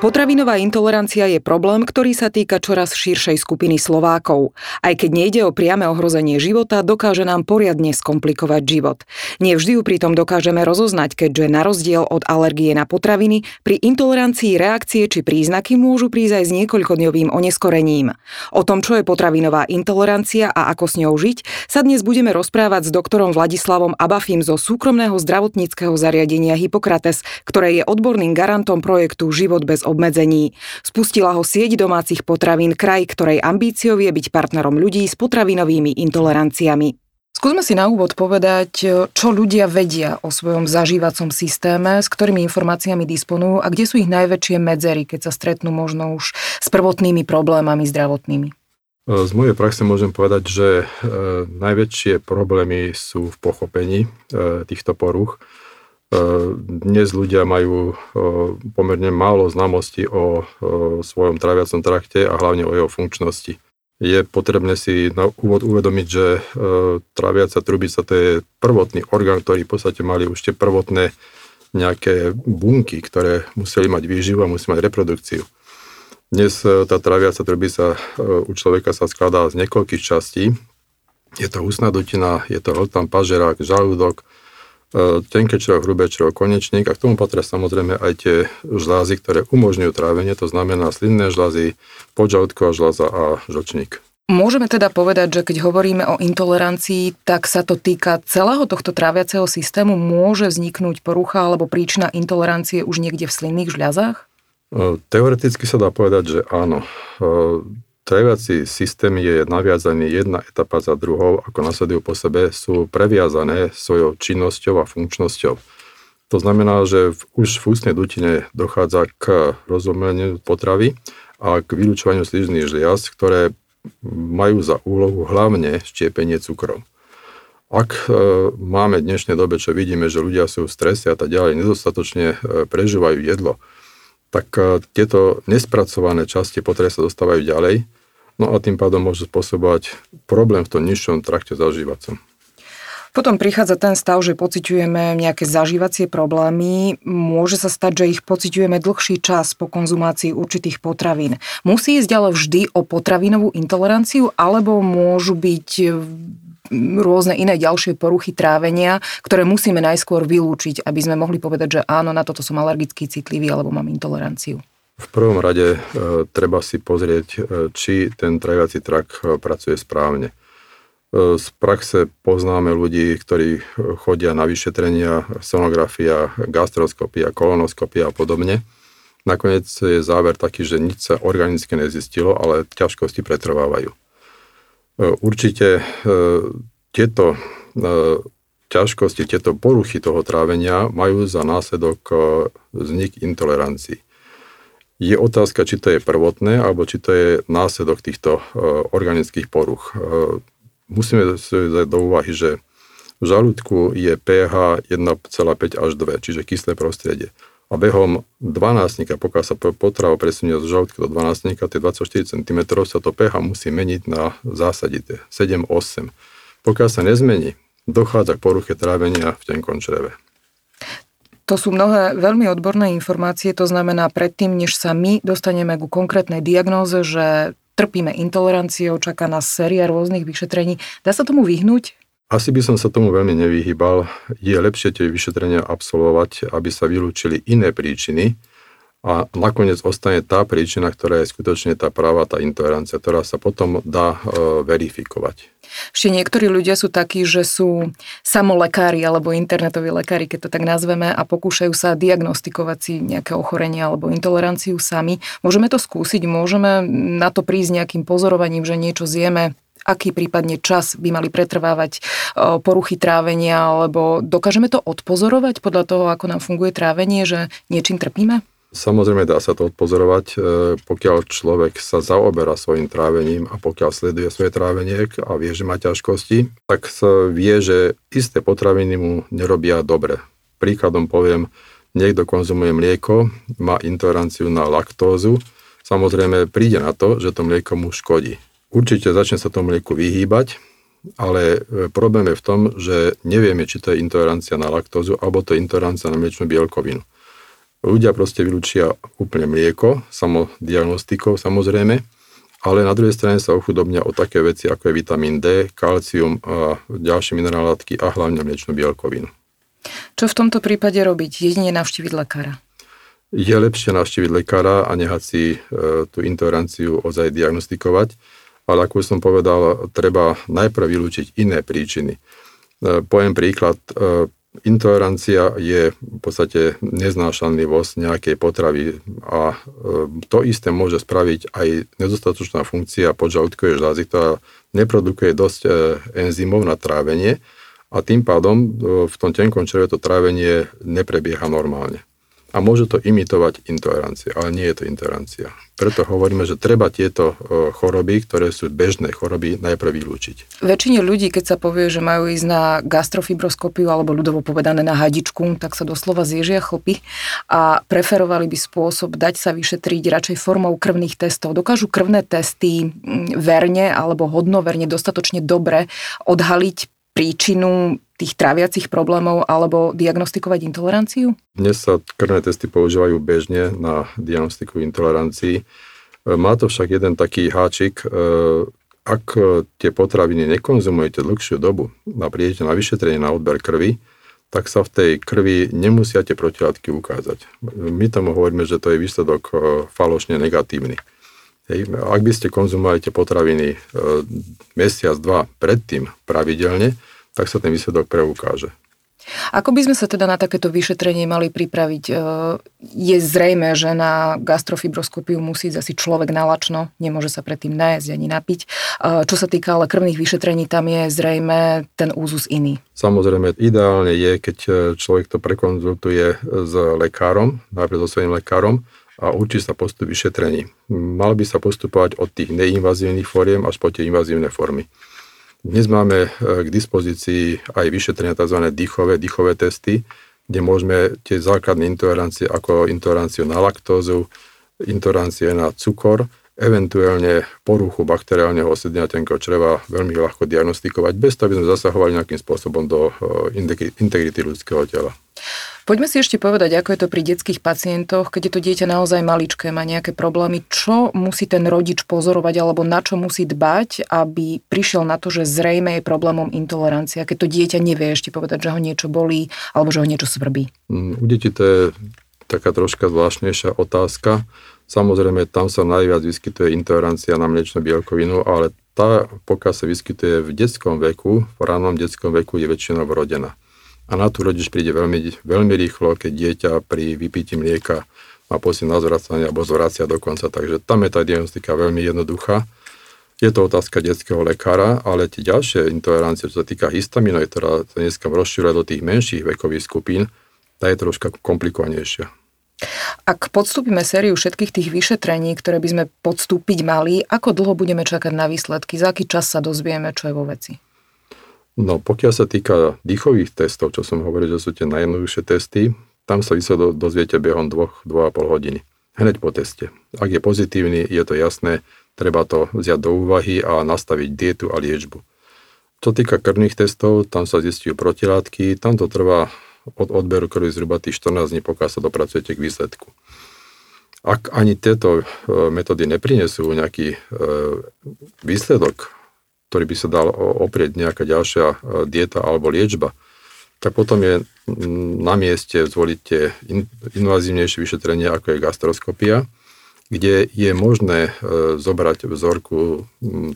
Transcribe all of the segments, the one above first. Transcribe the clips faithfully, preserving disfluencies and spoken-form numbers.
Potravinová intolerancia je problém, ktorý sa týka čoraz širšej skupiny Slovákov. Aj keď nejde o priame ohrozenie života, dokáže nám poriadne skomplikovať život. Nevždy ju pritom dokážeme rozoznať, keďže na rozdiel od alergie na potraviny, pri intolerancii reakcie či príznaky môžu prísť aj s niekoľkodňovým oneskorením. O tom, čo je potravinová intolerancia a ako s ňou žiť, sa dnes budeme rozprávať s doktorom Vladislavom Abafim zo súkromného zdravotníckeho zariadenia Hippokrates, ktoré je odborným garantom projektu Život bez obmedzení. Spustila ho sieť domácich potravín Kraj, ktorej ambíciou je byť partnerom ľudí s potravinovými intoleranciami. Skúsme si na úvod povedať, čo ľudia vedia o svojom zažívacom systéme, s ktorými informáciami disponujú a kde sú ich najväčšie medzery, keď sa stretnú možno už s prvotnými problémami zdravotnými. Z mojej praxe môžem povedať, že najväčšie problémy sú v pochopení týchto porúch. Dnes ľudia majú pomerne málo znalostí o svojom tráviacom trakte a hlavne o jeho funkčnosti. Je potrebné si na úvod uvedomiť, že tráviaca trubica to je prvotný orgán, ktorý v podstate mali už tie prvotné nejaké bunky, ktoré museli mať výživu a musí mať reprodukciu. Dnes tá tráviaca trubica u človeka sa skladá z niekoľkých častí. Je to ústna dutina, je to hltán, pažerák, žalúdok, tenké črevo, hrubé črevo, konečník a k tomu patria samozrejme aj tie žlázy, ktoré umožňujú trávenie, to znamená slinné žlázy, podžalúdková žláza a žlčník. Môžeme teda povedať, že keď hovoríme o intolerancii, tak sa to týka celého tohto tráviaceho systému, môže vzniknúť porucha alebo príčina intolerancie už niekde v slinných žľazách? Teoreticky sa dá povedať, že áno. Tráviaci systém je naviazaný, jedna etapa za druhou, ako nasledujú po sebe, sú previazané svojou činnosťou a funkčnosťou. To znamená, že v, už v ústnej dutine dochádza k rozumeniu potravy a k vylučovaniu slížnych žliaz, ktoré majú za úlohu hlavne štiepenie cukrov. Ak e, máme v dnešnej dobe, čo vidíme, že ľudia sú v strese a tak ďalej, nedostatočne e, prežívajú jedlo, tak e, tieto nespracované časti potravy sa dostávajú ďalej. No a tým pádom môže spôsobovať problém v tom nižšom trakte zažívacom. Potom prichádza ten stav, že pociťujeme nejaké zažívacie problémy. Môže sa stať, že ich pociťujeme dlhší čas po konzumácii určitých potravín. Musí ísť ale vždy o potravinovú intoleranciu, alebo môžu byť rôzne iné ďalšie poruchy trávenia, ktoré musíme najskôr vylúčiť, aby sme mohli povedať, že áno, na toto som alergicky citlivý alebo mám intoleranciu. V prvom rade e, treba si pozrieť, e, či ten tráviaci trakt e, pracuje správne. E, z praxe poznáme ľudí, ktorí chodia na vyšetrenia, sonografia, gastroskopia, kolonoskopia a podobne. Nakoniec je záver taký, že nič sa organicky nezistilo, ale ťažkosti pretrvávajú. E, určite e, tieto e, ťažkosti, tieto poruchy toho trávenia majú za následok e, vznik intolerancií. Je otázka, či to je prvotné, alebo či to je následok týchto organických poruch. Musíme si dať do úvahy, že v žalúdku je pé há jeden celá päť až dva, čiže kyslé prostredie. A behom dvanásťnika, pokiaľ sa potrava presunie z žalúdka do dvanásťnika, tie dvadsaťštyri centimetrov, sa to pé há musí meniť na zásadité, sedem osem. Pokiaľ sa nezmení, dochádza k poruche trávenia v tenkom čreve. To sú mnohé veľmi odborné informácie, to znamená predtým, než sa my dostaneme ku konkrétnej diagnóze, že trpíme intoleranciou, čaká nás séria rôznych vyšetrení. Dá sa tomu vyhnúť? Asi by som sa tomu veľmi nevyhýbal. Je lepšie tie vyšetrenia absolvovať, aby sa vylúčili iné príčiny a nakoniec ostane tá príčina, ktorá je skutočne tá práva, tá intolerancia, ktorá sa potom dá e, verifikovať. Ešte niektorí ľudia sú takí, že sú samolekári alebo internetoví lekári, keď to tak nazveme, a pokúšajú sa diagnostikovať si nejaké ochorenie alebo intoleranciu sami. Môžeme to skúsiť, môžeme na to prísť nejakým pozorovaním, že niečo zjeme, aký prípadne čas by mali pretrvávať poruchy trávenia, alebo dokážeme to odpozorovať podľa toho, ako nám funguje trávenie, že niečím trpíme? Samozrejme, dá sa to odpozorovať, pokiaľ človek sa zaoberá svojim trávením a pokiaľ sleduje svoje trávenie a vie, že má ťažkosti, tak sa vie, že isté potraviny mu nerobia dobre. Príkladom poviem, niekto konzumuje mlieko, má intoleranciu na laktózu, samozrejme príde na to, že to mlieko mu škodí. Určite začne sa tomu mlieku vyhýbať, ale problém je v tom, že nevieme, či to je intolerancia na laktózu, alebo to je intolerancia na mliečnú bielkovinu. Ľudia proste vylúčia úplne mlieko, samodiagnostikou samozrejme, ale na druhej strane sa ochudobnia o také veci, ako je vitamín D, kalcium a ďalšie minerálne látky a hlavne mliečnú bielkovinu. Čo v tomto prípade robiť? Jedine navštíviť lekára? Je lepšie navštíviť lekára a nehať si e, tú intoleranciu ozaj diagnostikovať, ale ako som povedal, treba najprv vylúčiť iné príčiny. E, poviem príklad, e, intolerancia je v podstate neznášanlivosť nejakej potravy a to isté môže spraviť aj nedostatočná funkcia podžalúdkovej žľazy, ktorá neprodukuje dosť enzymov na trávenie a tým pádom v tom tenkom čreve to trávenie neprebieha normálne. A môže to imitovať intolerancia, ale nie je to intolerancia. Preto hovoríme, že treba tieto choroby, ktoré sú bežné choroby, najprv vylúčiť. Väčšine ľudí, keď sa povie, že majú ísť na gastrofibroskopiu alebo ľudovo povedané na hadičku, tak sa doslova zježia chlpy a preferovali by spôsob dať sa vyšetriť radšej formou krvných testov. Dokážu krvné testy verne alebo hodnoverne dostatočne dobre odhaliť príčinu tých tráviacich problémov alebo diagnostikovať intoleranciu? Dnes sa krvné testy používajú bežne na diagnostiku intolerancií. Má to však jeden taký háčik. Ak tie potraviny nekonzumujete dlhšiu dobu a prídete na vyšetrenie na odber krvi, tak sa v tej krvi nemusia tie protilátky ukázať. My tomu hovoríme, že to je výsledok falošne negatívny. Ak by ste konzumovali tie potraviny mesiac, dva predtým pravidelne, tak sa ten výsledok preukáže. Ako by sme sa teda na takéto vyšetrenie mali pripraviť? Je zrejmé, že na gastrofibroskopiu musí ísť asi človek nalačno, nemôže sa predtým nájsť ani napiť. Čo sa týka ale krvných vyšetrení, tam je zrejme ten úzus iný. Samozrejme, ideálne je, keď človek to prekonzultuje s lekárom, najprv so svojím lekárom, a určí sa postup vyšetrení. Mal by sa postupovať od tých neinvazívnych foriem až po tie invazívne formy. Dnes máme k dispozícii aj vyšetrenia tzv. dýchové, dýchové testy, kde môžeme tie základné intolerancie ako intoleranciu na laktózu, intoleranciu na cukor, eventuálne poruchu bakteriálneho osedenia tenkého čreva veľmi ľahko diagnostikovať, bez toho, aby sme zasahovali nejakým spôsobom do integrity ľudského tela. Poďme si ešte povedať, ako je to pri detských pacientoch, keď je to dieťa naozaj maličké, má nejaké problémy, čo musí ten rodič pozorovať alebo na čo musí dbať, aby prišiel na to, že zrejme je problémom intolerancia, keď to dieťa nevie ešte povedať, že ho niečo bolí alebo že ho niečo svrbí. U detí to je taká troška zvláštnejšia otázka. Samozrejme, tam sa najviac vyskytuje intolerancia na mliečnú bielkovinu, ale tá, pokiaľ sa vyskytuje v detskom veku, v ranom detskom veku, je väčšinou vrodená. A na tú rodič príde veľmi, veľmi rýchlo, keď dieťa pri vypití mlieka má pocit na zvracanie alebo zvracia dokonca. Takže tam je tá diagnostika veľmi jednoduchá. Je to otázka detského lekára, ale tie ďalšie intolerancie, čo sa týka histamínov, ktorá sa dneska rozširuje do tých menších vekových skupín, tá je troška komplikovanejšia. Ak podstúpime sériu všetkých tých vyšetrení, ktoré by sme podstúpiť mali, ako dlho budeme čakať na výsledky? Za aký čas sa dozvieme, čo je vo veci? No, pokiaľ sa týka dýchových testov, čo som hovoril, že sú tie najjednoduchšie testy, tam sa výsledok dozviete behom dve až dve a pol hodiny. Hneď po teste. Ak je pozitívny, je to jasné, treba to vziať do úvahy a nastaviť dietu a liečbu. Čo týka krvných testov, tam sa zistiu protilátky, tam to trvá od odberu krvi zhruba tých štrnásť dní, pokiaľ sa dopracujete k výsledku. Ak ani tieto metódy neprinesú nejaký výsledok, ktorý by sa dal oprieť nejaká ďalšia dieta alebo liečba, tak potom je na mieste zvoliť tie invazívnejšie vyšetrenie, ako je gastroskopia, kde je možné zobrať vzorku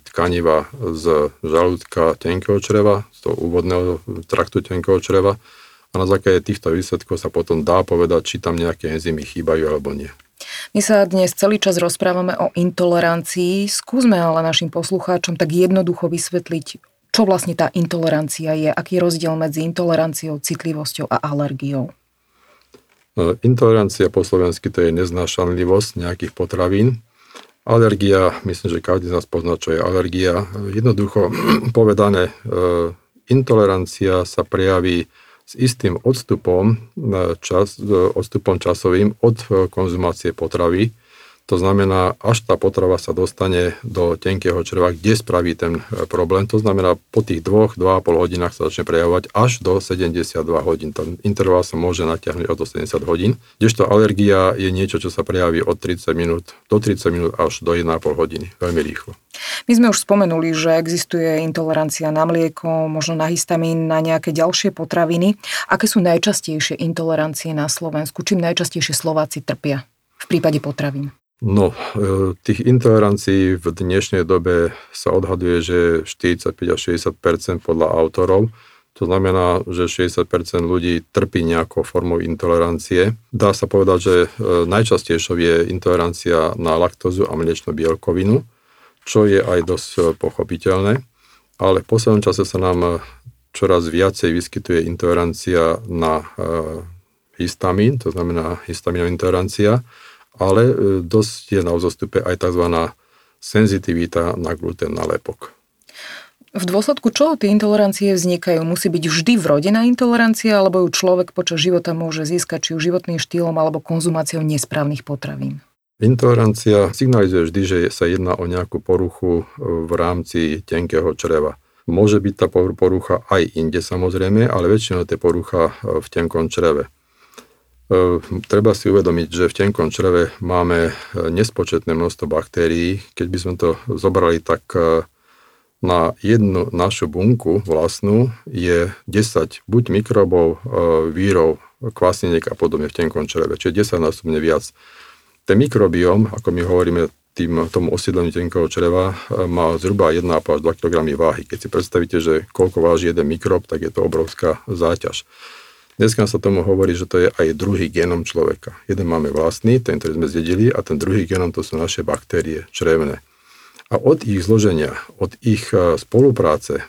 tkaniva z žalúdka tenkého čreva, z toho úvodného traktu tenkého čreva a na základe týchto výsledkov sa potom dá povedať, či tam nejaké enzymy chýbajú alebo nie. My sa dnes celý čas rozprávame o intolerancii. Skúsme ale našim poslucháčom tak jednoducho vysvetliť, čo vlastne tá intolerancia je, aký je rozdiel medzi intoleranciou, citlivosťou a alergiou. Intolerancia po slovensky to je neznášanlivosť nejakých potravín. Alergia, myslím, že každý z nás pozná, čo je alergia. Jednoducho povedané, intolerancia sa prejaví s istým odstupom, čas, odstupom časovým od konzumácie potravy. To znamená, až tá potrava sa dostane do tenkého čreva, kde spraví ten problém. To znamená, po tých dvoch, dva a pol hodinách sa začne prejavovať až do sedemdesiatdva hodín. Ten interval sa môže natiahnuť od osemdesiat hodín, kdežto alergia je niečo, čo sa prejaví od tridsať minút do tridsať minút až do jedna a pol hodiny. Veľmi rýchlo. My sme už spomenuli, že existuje intolerancia na mlieko, možno na histamín, na nejaké ďalšie potraviny. Aké sú najčastejšie intolerancie na Slovensku? Čím najčastejšie Slováci trpia v prípade potravín? No, tých intolerancií v dnešnej dobe sa odhaduje, že štyridsaťpäť až šesťdesiat percent podľa autorov. To znamená, že šesťdesiat percent ľudí trpí nejakou formou intolerancie. Dá sa povedať, že najčastejšou je intolerancia na laktózu a mliečnú bielkovinu, čo je aj dosť pochopiteľné. Ale v poslednom čase sa nám čoraz viacej vyskytuje intolerancia na histamín, to znamená histaminová intolerancia, ale dosť je na vzostupe aj tzv. Senzitivita na gluten, na lepok. V dôsledku čoho tie intolerancie vznikajú? Musí byť vždy vrodená intolerancia, alebo ju človek počas života môže získať či už životným štýlom alebo konzumáciou nesprávnych potravín? Intolerancia signalizuje vždy, že sa jedná o nejakú poruchu v rámci tenkého čreva. Môže byť tá porucha aj inde samozrejme, ale väčšinou je porucha v tenkom čreve. Treba si uvedomiť, že v tenkom čreve máme nespočetné množstvo baktérií. Keď by sme to zobrali, tak na jednu našu bunku vlastnú je desať buď mikrobov, vírov, kvasniek a podobne v tenkom čreve, čiže desaťnásobne viac. Ten mikrobióm, ako my hovoríme tým, tomu osídleniu tenkého čreva, má zhruba jeden a pol až dva kilogramy váhy. Keď si predstavíte, že koľko váži jeden mikrob, tak je to obrovská záťaž. Dneska sa tomu hovorí, že to je aj druhý genom človeka. Jeden máme vlastný, ten, ktorý sme zdedili, a ten druhý genom to sú naše baktérie črevné. A od ich zloženia, od ich spolupráce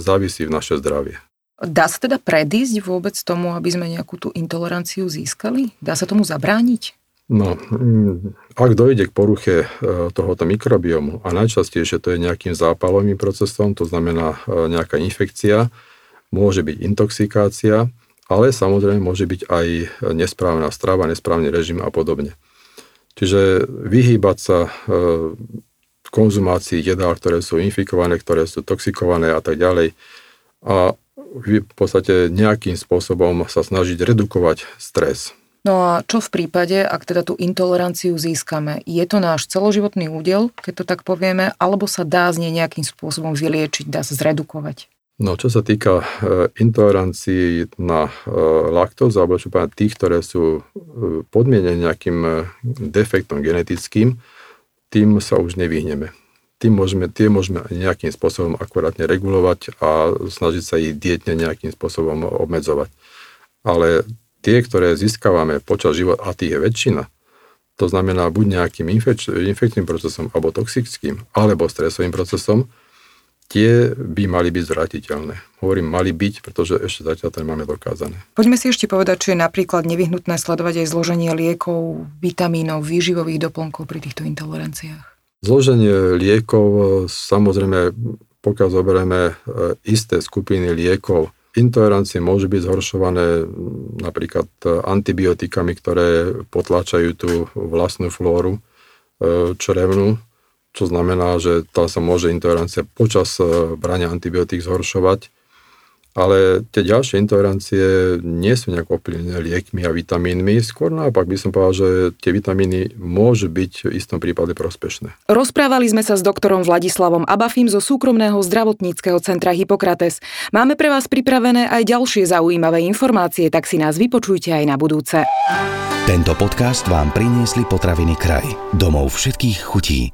závisí naše zdravie. Dá sa teda predísť vôbec tomu, aby sme nejakú tú intoleranciu získali? Dá sa tomu zabrániť? No, ak dojde k poruche tohoto mikrobiomu, a najčastejšie to je nejakým zápalovým procesom, to znamená nejaká infekcia, môže byť intoxikácia, ale samozrejme môže byť aj nesprávna strava, nesprávny režim a podobne. Čiže vyhýbať sa v konzumácii jedál, ktoré sú infikované, ktoré sú toxikované a tak ďalej. A v podstate nejakým spôsobom sa snažiť redukovať stres. No a čo v prípade, ak teda tú intoleranciu získame? Je to náš celoživotný údel, keď to tak povieme, alebo sa dá z nej nejakým spôsobom vyliečiť, dá sa zredukovať? No, čo sa týka intolerancií na laktózu, alebo čo poviem, tých, ktoré sú podmienené nejakým defektom genetickým, tým sa už nevyhneme. Tým môžeme, tie môžeme nejakým spôsobom akurátne regulovať a snažiť sa ich dietne nejakým spôsobom obmedzovať. Ale tie, ktoré získavame počas života, a tých je väčšina, to znamená buď nejakým infekč- infekčným procesom, alebo toxickým, alebo stresovým procesom, tie by mali byť zvratiteľné. Hovorím, mali byť, pretože ešte zatiaľ to nemáme dokázané. Poďme si ešte povedať, či je napríklad nevyhnutné sledovať aj zloženie liekov, vitamínov, výživových doplnkov pri týchto intoleranciách. Zloženie liekov, samozrejme, pokiaľ zoberieme isté skupiny liekov, intolerancie môžu byť zhoršované napríklad antibiotikami, ktoré potláčajú tú vlastnú flóru črevnú, čo znamená, že tam sa môže intolerancia počas brania antibiotík zhoršovať. Ale tie ďalšie intolerancie nie sú nejak ovplyvnené liekmi a vitamínmi. Skôr naopak by som povedal, že tie vitamíny môžu byť v istom prípade prospešné. Rozprávali sme sa s doktorom Vladislavom Abafim zo súkromného zdravotníckeho centra Hippokrates. Máme pre vás pripravené aj ďalšie zaujímavé informácie, tak si nás vypočujte aj na budúce. Tento podcast vám priniesli Potraviny kraj. Domov všetkých chutí.